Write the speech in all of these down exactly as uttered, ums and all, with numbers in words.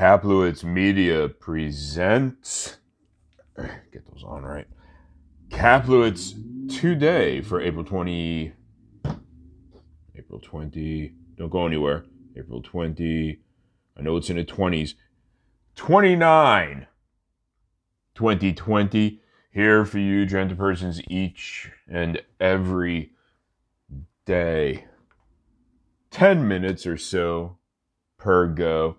Kaplowitz Media presents, get those on right, Kaplowitz Today for April twentieth, April twentieth, don't go anywhere, April twentieth, I know it's in the twenties, twenty-nine, twenty twenty, here for you, gender persons, each and every day, ten minutes or so per go,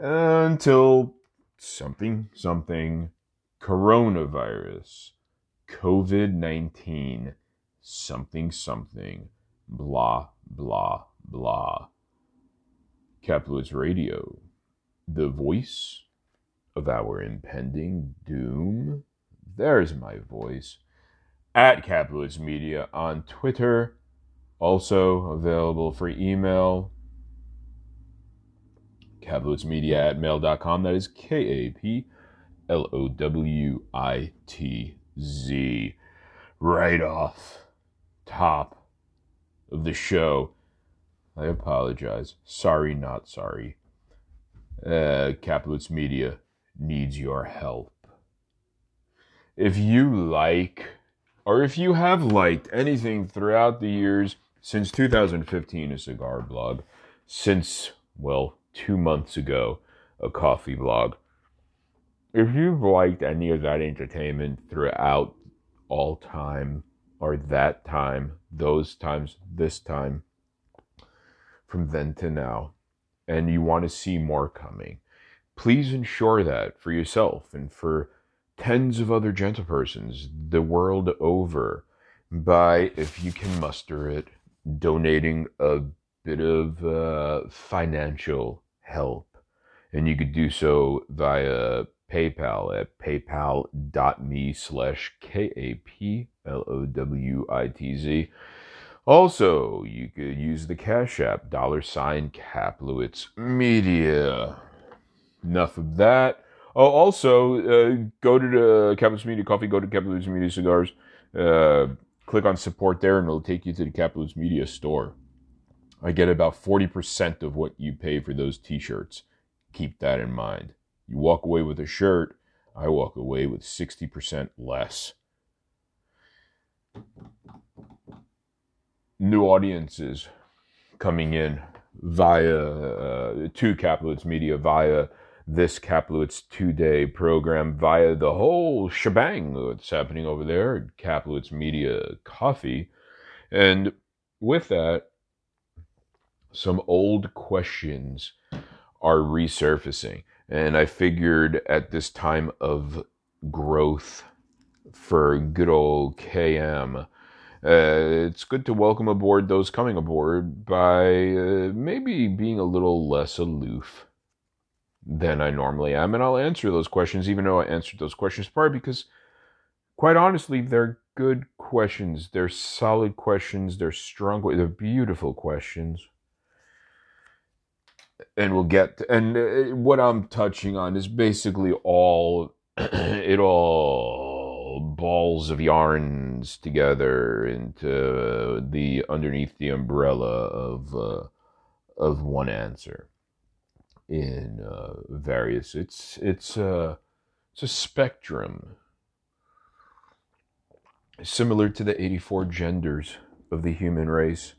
until something, something, coronavirus, COVID nineteen, something, something, blah, blah, blah. Kaplowitz Radio, the voice of our impending doom. There's my voice. At Kaplowitz Media on Twitter, also available for email. Kaplowitz Media at mail dot com. That is K A P L O W I T Z. Right off top of the show, I apologize. Sorry, not sorry. Uh, Kaplowitz Media needs your help. If you like, or if you have liked anything throughout the years since two thousand fifteen, a cigar blog, since, well, two months ago, a coffee blog. If you've liked any of that entertainment throughout all time, or that time, those times, this time, from then to now, and you want to see more coming, please ensure that for yourself and for tens of other gentlepersons the world over by, if you can muster it, donating a bit of uh, financial help. And you could do so via PayPal at paypal dot me slash K A P L O W I T Z. Also, you could use the Cash App, dollar sign Kaplowitz Media. Enough of that. Oh, also, uh, go to the Kaplowitz Media Coffee, go to Kaplowitz Media Cigars, uh, click on support there, and it'll take you to the Kaplowitz Media store. I get about forty percent of what you pay for those t-shirts. Keep that in mind. You walk away with a shirt, I walk away with sixty percent less. New audiences coming in via, uh, to Kaplowitz Media, via this Kaplowitz Today program, via the whole shebang that's happening over there at Kaplowitz Media Coffee. And with that, some old questions are resurfacing, and I figured at this time of growth for good old K M, uh, it's good to welcome aboard those coming aboard by uh, maybe being a little less aloof than I normally am, and I'll answer those questions, even though I answered those questions probably because, quite honestly, they're good questions, they're solid questions, they're strong, they're beautiful questions. And we'll get to, and what I'm touching on is basically all it all balls of yarns together into the underneath the umbrella of uh, of one answer in uh, various. It's it's uh, it's a spectrum similar to the eighty-four genders of the human race.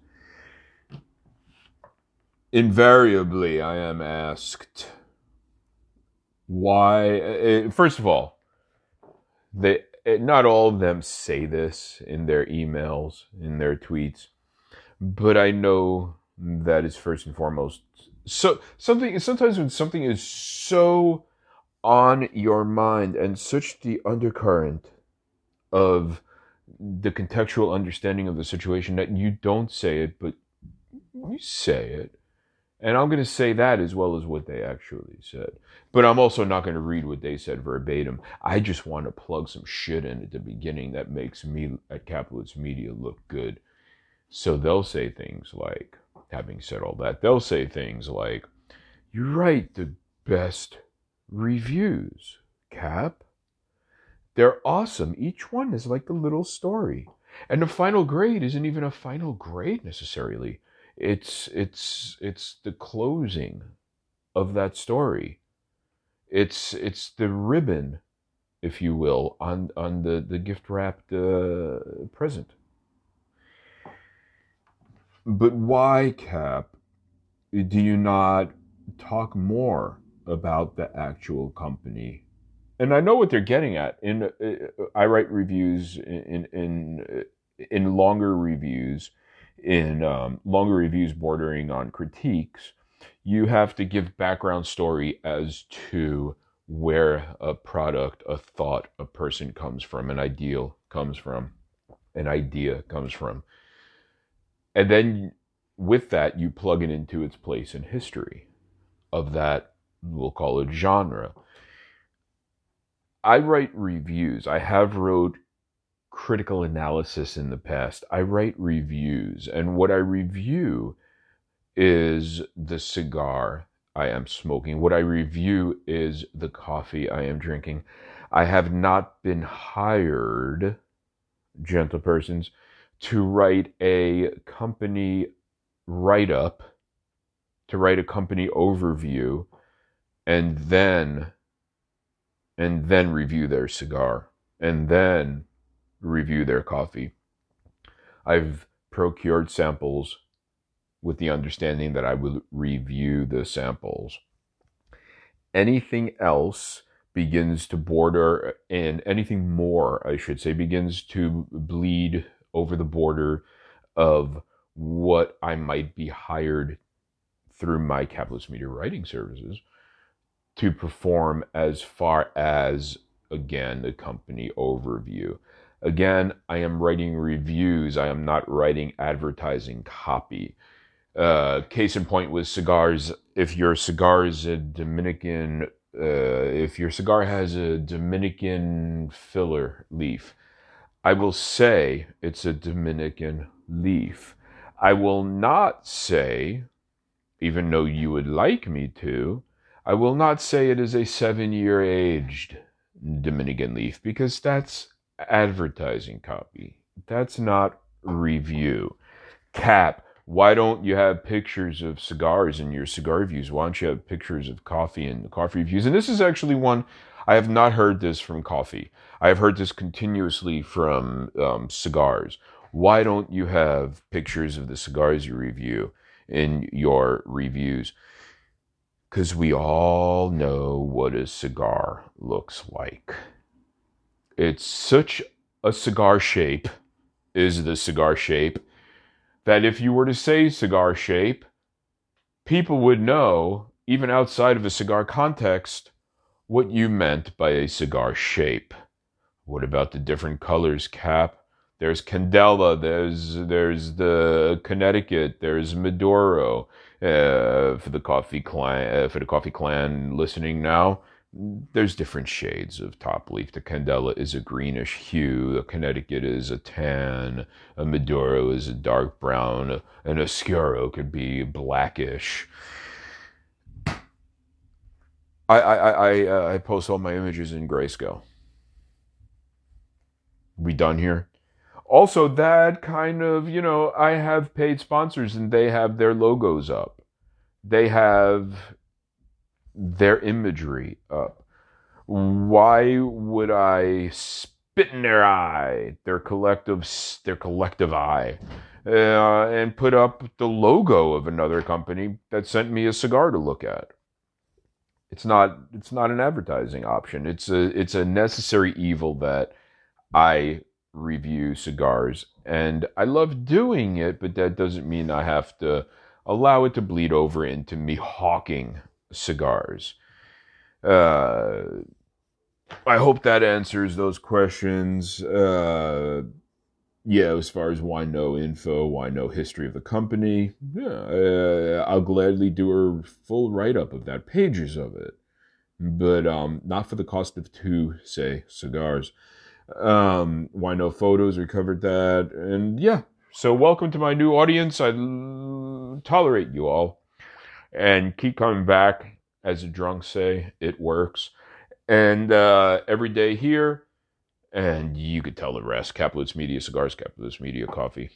Invariably, I am asked why, first of all, they, not all of them say this in their emails, in their tweets, but I know that is first and foremost. So something, sometimes when something is so on your mind and such the undercurrent of the contextual understanding of the situation that you don't say it, but you say it. And I'm going to say that as well as what they actually said. But I'm also not going to read what they said verbatim. I just want to plug some shit in at the beginning that makes me at Kaplowitz Media look good. So they'll say things like, having said all that, they'll say things like, you write the best reviews, Cap. They're awesome. Each one is like a little story. And the final grade isn't even a final grade necessarily. It's it's it's the closing of that story It's it's the ribbon, if you will, on on the the gift wrapped uh, present. But why, Cap, do you not talk more about the actual company? And I know what they're getting at. In uh, I write reviews in in in longer reviews, in um, longer reviews bordering on critiques. You have to give background story as to where a product, a thought, a person comes from, an ideal comes from, an idea comes from. And then with that, you plug it into its place in history of that, we'll call it genre. I write reviews. I have wrote critical analysis in the past. I write reviews. And what I review is the cigar I am smoking. What I review is the coffee I am drinking. I have not been hired, gentle persons, to write a company write-up, to write a company overview, and then, and then review their cigar, and then review their coffee. I've procured samples with the understanding that I will review the samples. Anything else begins to border, and anything more, I should say, begins to bleed over the border of what I might be hired through my Kaplowitz Media writing services to perform as far as, again, the company overview. Again, I am writing reviews. I am not writing advertising copy. Uh, case in point with cigars, if your cigar is a Dominican, uh, if your cigar has a Dominican filler leaf, I will say it's a Dominican leaf. I will not say, even though you would like me to, I will not say it is a seven-year aged Dominican leaf, because that's advertising copy. That's not review. Cap, why don't you have pictures of cigars in your cigar reviews? Why don't you have pictures of coffee in the coffee reviews? And this is actually one, I have not heard this from coffee. I have heard this continuously from um, cigars. Why don't you have pictures of the cigars you review in your reviews? Because we all know what a cigar looks like. It's such a cigar shape, is the cigar shape, that if you were to say cigar shape, people would know, even outside of a cigar context, what you meant by a cigar shape. What about the different colors, Cap? There's Candela, there's, there's the Connecticut, there's Maduro. Uh, for the coffee clan, uh, for the coffee clan listening now, there's different shades of top leaf. The Candela is a greenish hue, the Connecticut is a tan, a Maduro is a dark brown, an Oscuro could be blackish. I I I uh, I post all my images in grayscale. We done here? Also, that kind of, you know, I have paid sponsors and they have their logos up. They have their imagery up. Why would I spit in their eye, their collective, their collective eye, uh, and put up the logo of another company that sent me a cigar to look at? It's not. It's not an advertising option. It's a. It's a necessary evil that I review cigars, and I love doing it, but that doesn't mean I have to allow it to bleed over into me hawking cigars. Uh, I hope that answers those questions. Uh, yeah, as far as why no info, why no history of the company, yeah, uh, I'll gladly do a full write-up of that, pages of it, but um, not for the cost of two, say, cigars. Um, why no photos, we covered that, and yeah. So welcome to my new audience. I l- tolerate you all. And keep coming back, as the drunks say, it works. And uh, every day here, and you could tell the rest. Kaplowitz Media Cigars, Kaplowitz Media Coffee.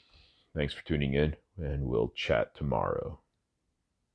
Thanks for tuning in, and we'll chat tomorrow.